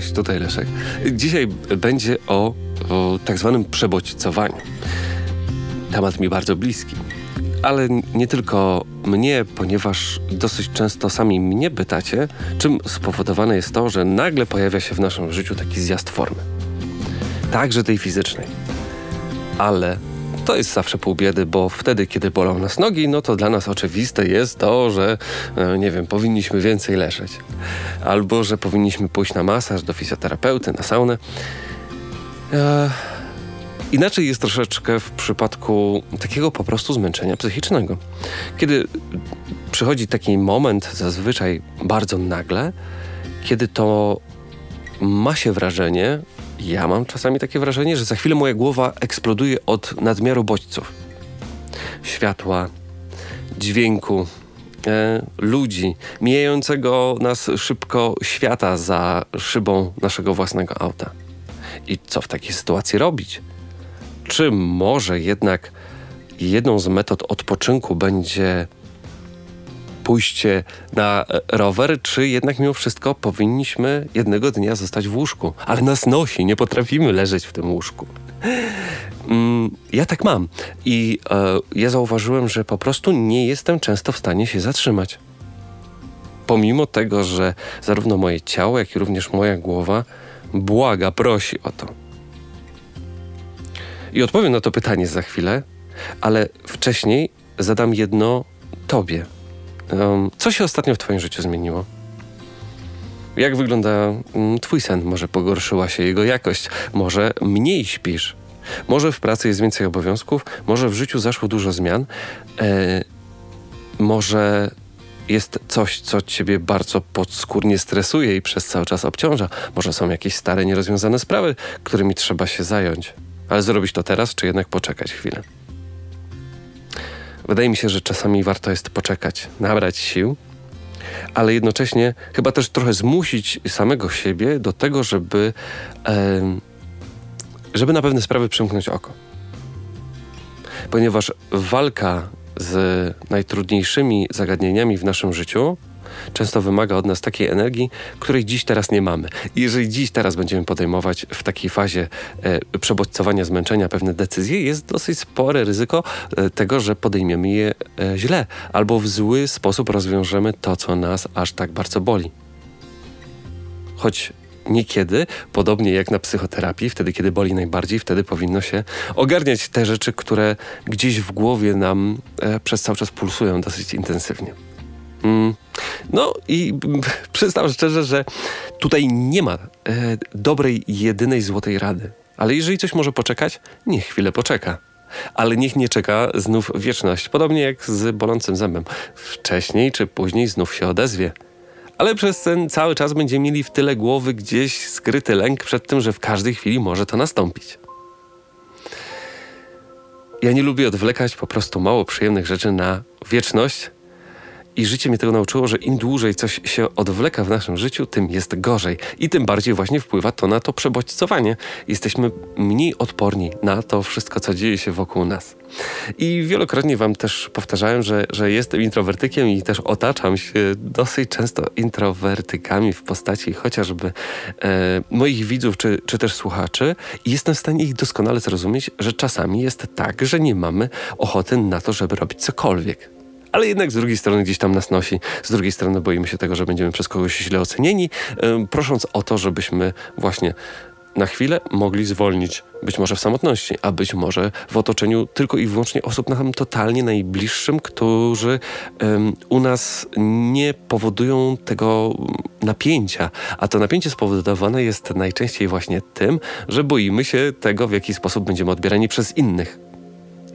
Cześć, tutaj Leszek. Dzisiaj będzie o tak zwanym przebodźcowaniu. Temat mi bardzo bliski, ale nie tylko mnie, ponieważ dosyć często sami mnie pytacie, czym spowodowane jest to, że nagle pojawia się w naszym życiu taki zjazd formy. Także tej fizycznej. Ale to jest zawsze pół biedy, bo wtedy, kiedy bolą nas nogi, no to dla nas oczywiste jest to, że, nie wiem, powinniśmy więcej leżeć. Albo, że powinniśmy pójść na masaż, do fizjoterapeuty, na saunę. Inaczej jest troszeczkę w przypadku takiego po prostu zmęczenia psychicznego. Kiedy przychodzi taki moment, zazwyczaj bardzo nagle, kiedy to ma się wrażenie, ja mam czasami takie wrażenie, że za chwilę moja głowa eksploduje od nadmiaru bodźców. Światła, dźwięku, ludzi, mijającego nas szybko świata za szybą naszego własnego auta. I co w takiej sytuacji robić? Czy może jednak jedną z metod odpoczynku będzie pójście na rower, czy jednak mimo wszystko powinniśmy jednego dnia zostać w łóżku? Ale nas nosi, nie potrafimy leżeć w tym łóżku. Ja tak mam. I ja zauważyłem, że po prostu nie jestem często w stanie się zatrzymać. Pomimo tego, że zarówno moje ciało, jak i również moja głowa błaga, prosi o to. I odpowiem na to pytanie za chwilę, ale wcześniej zadam jedno tobie. Co się ostatnio w twoim życiu zmieniło? Jak wygląda twój sen? Może pogorszyła się jego jakość? Może mniej śpisz? Może w pracy jest więcej obowiązków? Może w życiu zaszło dużo zmian? Może jest coś, co ciebie bardzo podskórnie stresuje i przez cały czas obciąża? Może są jakieś stare, nierozwiązane sprawy, którymi trzeba się zająć? Ale zrobić to teraz, czy jednak poczekać chwilę? Wydaje mi się, że czasami warto jest poczekać, nabrać sił, ale jednocześnie chyba też trochę zmusić samego siebie do tego, żeby na pewne sprawy przymknąć oko. Ponieważ walka z najtrudniejszymi zagadnieniami w naszym życiu często wymaga od nas takiej energii, której dziś teraz nie mamy. I jeżeli dziś teraz będziemy podejmować w takiej fazie przebodźcowania, zmęczenia pewne decyzje, jest dosyć spore ryzyko tego, że podejmiemy je źle albo w zły sposób rozwiążemy to, co nas aż tak bardzo boli. Choć niekiedy, podobnie jak na psychoterapii, wtedy kiedy boli najbardziej, wtedy powinno się ogarniać te rzeczy, które gdzieś w głowie nam przez cały czas pulsują dosyć intensywnie. No i przyznam szczerze, że tutaj nie ma dobrej, jedynej złotej rady. Ale jeżeli coś może poczekać, niech chwilę poczeka. Ale niech nie czeka znów wieczność. Podobnie jak z bolącym zębem. Wcześniej czy później znów się odezwie. Ale przez ten cały czas będziemy mieli w tyle głowy gdzieś skryty lęk przed tym, że w każdej chwili może to nastąpić. Ja nie lubię odwlekać po prostu mało przyjemnych rzeczy na wieczność. I życie mnie tego nauczyło, że im dłużej coś się odwleka w naszym życiu, tym jest gorzej. I tym bardziej właśnie wpływa to na to przebodźcowanie. Jesteśmy mniej odporni na to wszystko, co dzieje się wokół nas. I wielokrotnie wam też powtarzałem, że jestem introwertykiem i też otaczam się dosyć często introwertykami w postaci chociażby moich widzów czy też słuchaczy. I jestem w stanie ich doskonale zrozumieć, że czasami jest tak, że nie mamy ochoty na to, żeby robić cokolwiek. Ale jednak z drugiej strony gdzieś tam nas nosi. Z drugiej strony boimy się tego, że będziemy przez kogoś źle ocenieni, prosząc o to, żebyśmy właśnie na chwilę mogli zwolnić. Być może w samotności, a być może w otoczeniu tylko i wyłącznie osób nam totalnie najbliższym, którzy u nas nie powodują tego napięcia. A to napięcie spowodowane jest najczęściej właśnie tym, że boimy się tego, w jaki sposób będziemy odbierani przez innych.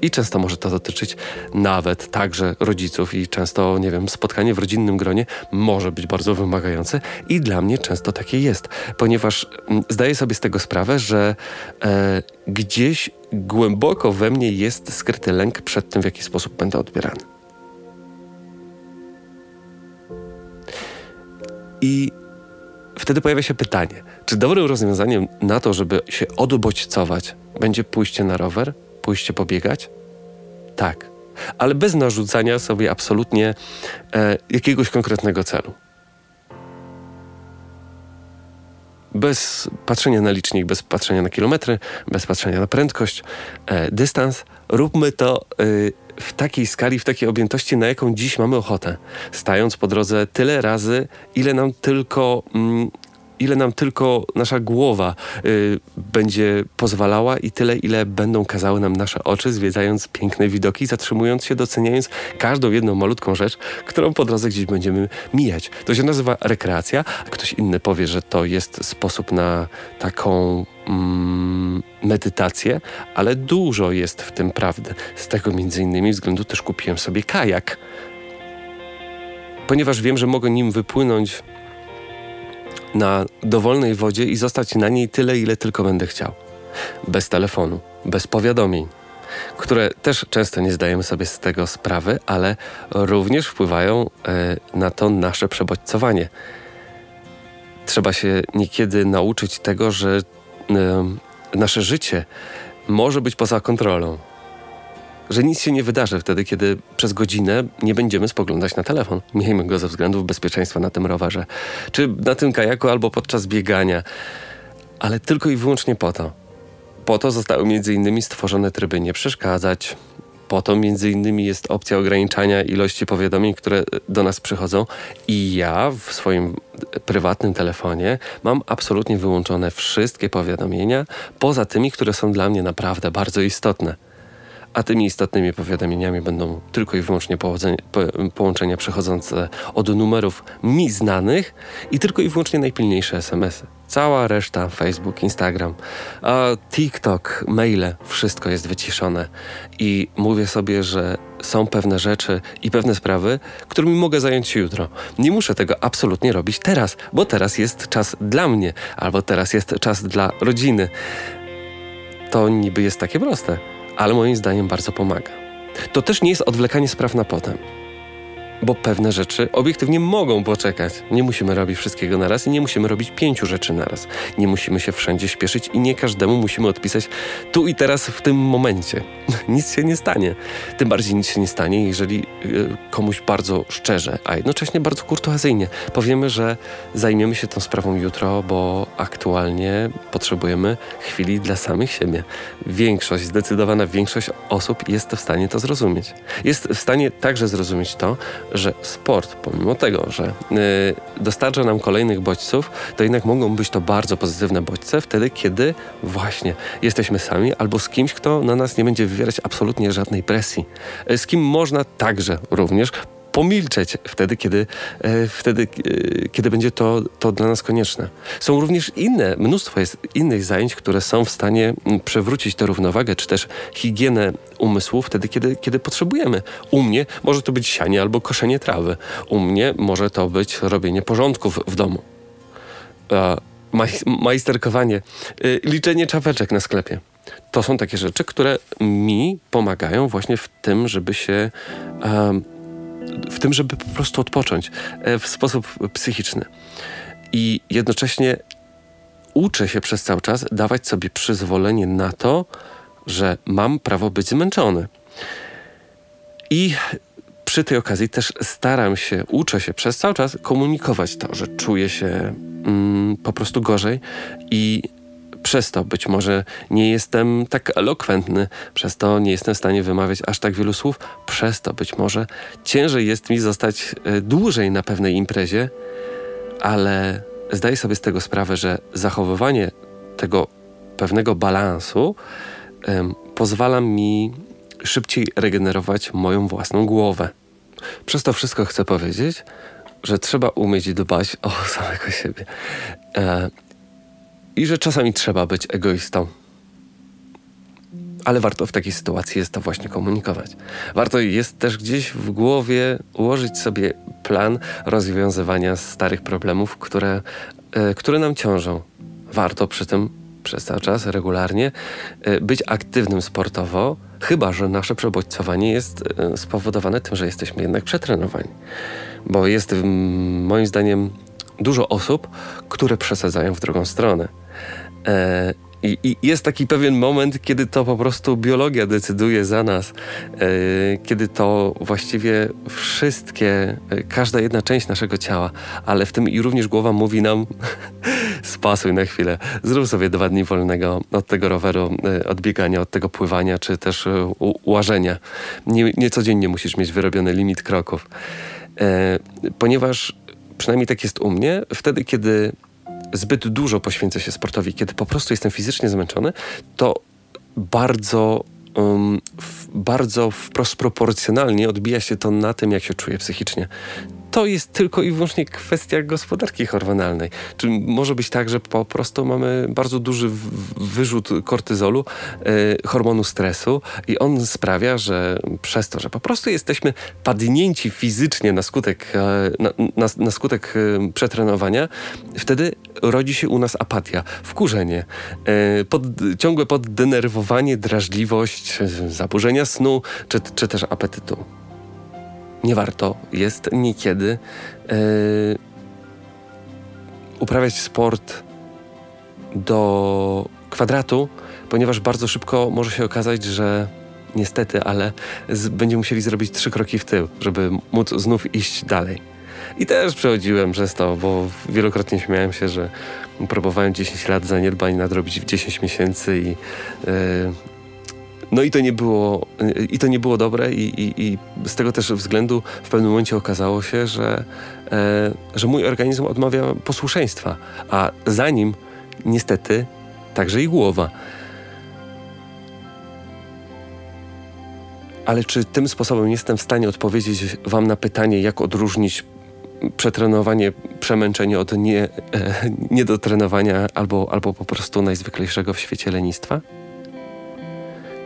I często może to dotyczyć nawet także rodziców i często, nie wiem, spotkanie w rodzinnym gronie może być bardzo wymagające i dla mnie często takie jest, ponieważ zdaję sobie z tego sprawę, że gdzieś głęboko we mnie jest skryty lęk przed tym, w jaki sposób będę odbierany. I wtedy pojawia się pytanie, czy dobrym rozwiązaniem na to, żeby się odbodźcować, będzie pójście na rower? Pójście pobiegać? Tak. Ale bez narzucania sobie absolutnie jakiegoś konkretnego celu. bez patrzenia na licznik, bez patrzenia na kilometry, bez patrzenia na prędkość, dystans. Róbmy to w takiej skali, w takiej objętości, na jaką dziś mamy ochotę. Stając po drodze tyle razy, ile nam tylko nasza głowa będzie pozwalała i tyle, ile będą kazały nam nasze oczy, zwiedzając piękne widoki, zatrzymując się, doceniając każdą jedną malutką rzecz, którą po drodze gdzieś będziemy mijać. To się nazywa rekreacja, a ktoś inny powie, że to jest sposób na taką medytację, ale dużo jest w tym prawdy. Z tego między innymi względu też kupiłem sobie kajak, ponieważ wiem, że mogę nim wypłynąć na dowolnej wodzie i zostać na niej tyle, ile tylko będę chciał. Bez telefonu, bez powiadomień, które też często nie zdajemy sobie z tego sprawy, ale również wpływają na to nasze przebodźcowanie. Trzeba się niekiedy nauczyć tego, że nasze życie może być poza kontrolą. Że nic się nie wydarzy wtedy, kiedy przez godzinę nie będziemy spoglądać na telefon. Miejmy go ze względów bezpieczeństwa na tym rowerze, czy na tym kajaku, albo podczas biegania. Ale tylko i wyłącznie po to. Po to zostały między innymi stworzone tryby nie przeszkadzać. Po to między innymi jest opcja ograniczania ilości powiadomień, które do nas przychodzą. I ja w swoim prywatnym telefonie mam absolutnie wyłączone wszystkie powiadomienia, poza tymi, które są dla mnie naprawdę bardzo istotne. A tymi istotnymi powiadomieniami będą tylko i wyłącznie połączenia przechodzące od numerów mi znanych i tylko i wyłącznie najpilniejsze SMS-y. Cała reszta, Facebook, Instagram, TikTok, maile, wszystko jest wyciszone. I mówię sobie, że są pewne rzeczy i pewne sprawy, którymi mogę zająć się jutro. Nie muszę tego absolutnie robić teraz, bo teraz jest czas dla mnie, albo teraz jest czas dla rodziny. To niby jest takie proste, ale moim zdaniem bardzo pomaga. To też nie jest odwlekanie spraw na potem, bo pewne rzeczy obiektywnie mogą poczekać. Nie musimy robić wszystkiego na raz i nie musimy robić 5 rzeczy na raz. Nie musimy się wszędzie śpieszyć i nie każdemu musimy odpisać tu i teraz, w tym momencie. Nic się nie stanie. Tym bardziej nic się nie stanie, jeżeli komuś bardzo szczerze, a jednocześnie bardzo kurtuazyjnie powiemy, że zajmiemy się tą sprawą jutro, bo aktualnie potrzebujemy chwili dla samych siebie. Większość, zdecydowana większość osób jest w stanie to zrozumieć. Jest w stanie także zrozumieć to, że sport, pomimo tego, że dostarcza nam kolejnych bodźców, to jednak mogą być to bardzo pozytywne bodźce wtedy, kiedy właśnie jesteśmy sami albo z kimś, kto na nas nie będzie wywierać absolutnie żadnej presji. Z kim można także również pomilczeć wtedy, kiedy będzie to dla nas konieczne. Są również mnóstwo innych zajęć, które są w stanie przewrócić tę równowagę, czy też higienę umysłu wtedy, kiedy potrzebujemy. U mnie może to być sianie albo koszenie trawy. U mnie może to być robienie porządków w domu. Majsterkowanie, liczenie czapeczek na sklepie. To są takie rzeczy, które mi pomagają właśnie w tym, żeby się... żeby po prostu odpocząć w sposób psychiczny. I jednocześnie uczę się przez cały czas dawać sobie przyzwolenie na to, że mam prawo być zmęczony. I przy tej okazji też uczę się przez cały czas komunikować to, że czuję się po prostu gorzej i przez to być może nie jestem tak elokwentny, przez to nie jestem w stanie wymawiać aż tak wielu słów, przez to być może ciężej jest mi zostać dłużej na pewnej imprezie, ale zdaję sobie z tego sprawę, że zachowywanie tego pewnego balansu pozwala mi szybciej regenerować moją własną głowę. Przez to wszystko chcę powiedzieć, że trzeba umieć dbać o samego siebie. I że czasami trzeba być egoistą. Ale warto w takiej sytuacji jest to właśnie komunikować. Warto jest też gdzieś w głowie ułożyć sobie plan rozwiązywania starych problemów, które nam ciążą. Warto przy tym przez cały czas regularnie być aktywnym sportowo, chyba że nasze przebodźcowanie jest spowodowane tym, że jesteśmy jednak przetrenowani. Bo jest moim zdaniem dużo osób, które przesadzają w drugą stronę. I jest taki pewien moment, kiedy to po prostu biologia decyduje za nas, kiedy to właściwie wszystkie, każda jedna część naszego ciała, ale w tym i również głowa mówi nam spasuj na chwilę, zrób sobie 2 dni wolnego od tego roweru, od biegania, od tego pływania, czy też łażenia. Nie codziennie musisz mieć wyrobiony limit kroków. Ponieważ, przynajmniej tak jest u mnie, wtedy kiedy zbyt dużo poświęcę się sportowi, kiedy po prostu jestem fizycznie zmęczony, to bardzo wprost proporcjonalnie odbija się to na tym, jak się czuję psychicznie. To jest tylko i wyłącznie kwestia gospodarki hormonalnej. Czy może być tak, że po prostu mamy bardzo duży wyrzut kortyzolu, hormonu stresu, i on sprawia, że przez to, że po prostu jesteśmy padnięci fizycznie na skutek przetrenowania, wtedy rodzi się u nas apatia, wkurzenie, ciągłe poddenerwowanie, drażliwość, zaburzenia snu czy też apetytu. Nie warto jest niekiedy uprawiać sport do kwadratu, ponieważ bardzo szybko może się okazać, że niestety, ale będziemy musieli zrobić 3 kroki w tył, żeby móc znów iść dalej. I też przechodziłem przez to, bo wielokrotnie śmiałem się, że próbowałem 10 lat zaniedbań nadrobić w 10 miesięcy i no i to nie było dobre i z tego też względu w pewnym momencie okazało się, że mój organizm odmawia posłuszeństwa, a za nim niestety także i głowa. Ale czy tym sposobem jestem w stanie odpowiedzieć wam na pytanie, jak odróżnić przetrenowanie, przemęczenie od niedotrenowania albo po prostu najzwyklejszego w świecie lenistwa?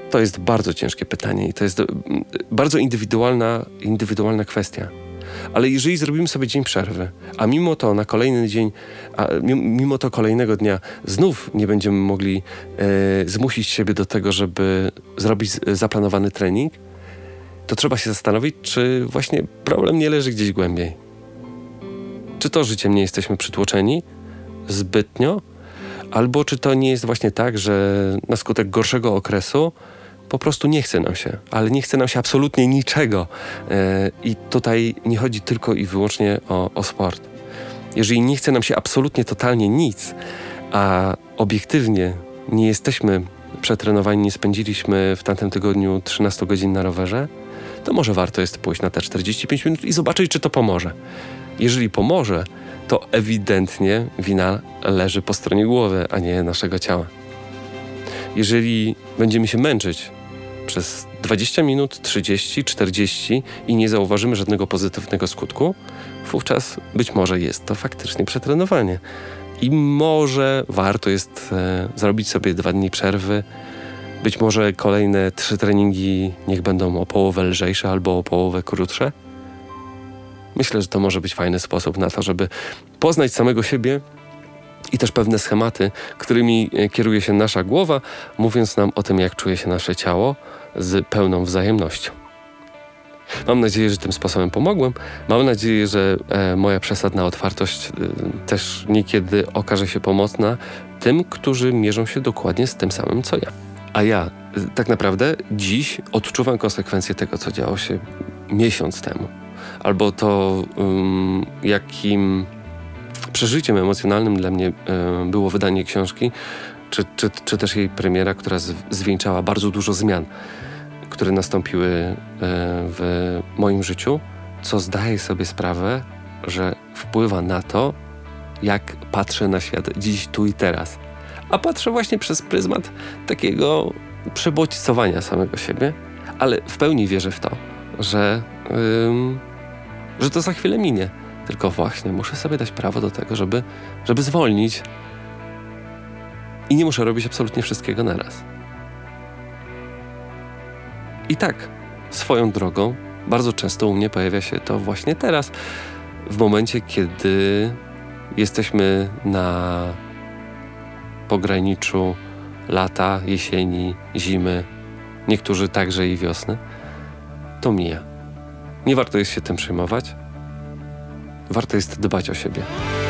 To jest bardzo ciężkie pytanie i to jest bardzo indywidualna kwestia. Ale jeżeli zrobimy sobie dzień przerwy, a mimo to na kolejny dzień, mimo to kolejnego dnia znów nie będziemy mogli zmusić siebie do tego, żeby zrobić zaplanowany trening, to trzeba się zastanowić, czy właśnie problem nie leży gdzieś głębiej. Czy to życiem nie jesteśmy przytłoczeni zbytnio, albo czy to nie jest właśnie tak, że na skutek gorszego okresu po prostu nie chce nam się, ale nie chce nam się absolutnie niczego. I tutaj nie chodzi tylko i wyłącznie o sport. Jeżeli nie chce nam się absolutnie totalnie nic, a obiektywnie nie jesteśmy przetrenowani, nie spędziliśmy w tamtym tygodniu 13 godzin na rowerze, to może warto jest pójść na te 45 minut i zobaczyć, czy to pomoże. Jeżeli pomoże, to ewidentnie wina leży po stronie głowy, a nie naszego ciała. Jeżeli będziemy się męczyć przez 20 minut, 30, 40 i nie zauważymy żadnego pozytywnego skutku, wówczas być może jest to faktycznie przetrenowanie. I może warto jest zrobić sobie 2 dni przerwy. Być może kolejne 3 treningi niech będą o połowę lżejsze albo o połowę krótsze. Myślę, że to może być fajny sposób na to, żeby poznać samego siebie i też pewne schematy, którymi kieruje się nasza głowa, mówiąc nam o tym, jak czuje się nasze ciało, z pełną wzajemnością. Mam nadzieję, że tym sposobem pomogłem. Mam nadzieję, że moja przesadna otwartość też niekiedy okaże się pomocna tym, którzy mierzą się dokładnie z tym samym, co ja. A ja tak naprawdę dziś odczuwam konsekwencje tego, co działo się miesiąc temu. Albo to, jakim przeżyciem emocjonalnym dla mnie było wydanie książki, czy też jej premiera, która zwieńczała bardzo dużo zmian, które nastąpiły w moim życiu, co zdaję sobie sprawę, że wpływa na to, jak patrzę na świat dziś, tu i teraz. A patrzę właśnie przez pryzmat takiego przebodźcowania samego siebie, ale w pełni wierzę w to, że to za chwilę minie. Tylko właśnie muszę sobie dać prawo do tego, żeby zwolnić i nie muszę robić absolutnie wszystkiego naraz. I tak, swoją drogą, bardzo często u mnie pojawia się to właśnie teraz, w momencie, kiedy jesteśmy na pograniczu lata, jesieni, zimy, niektórzy także i wiosny. To mija. Nie warto jest się tym przejmować. Warto jest dbać o siebie.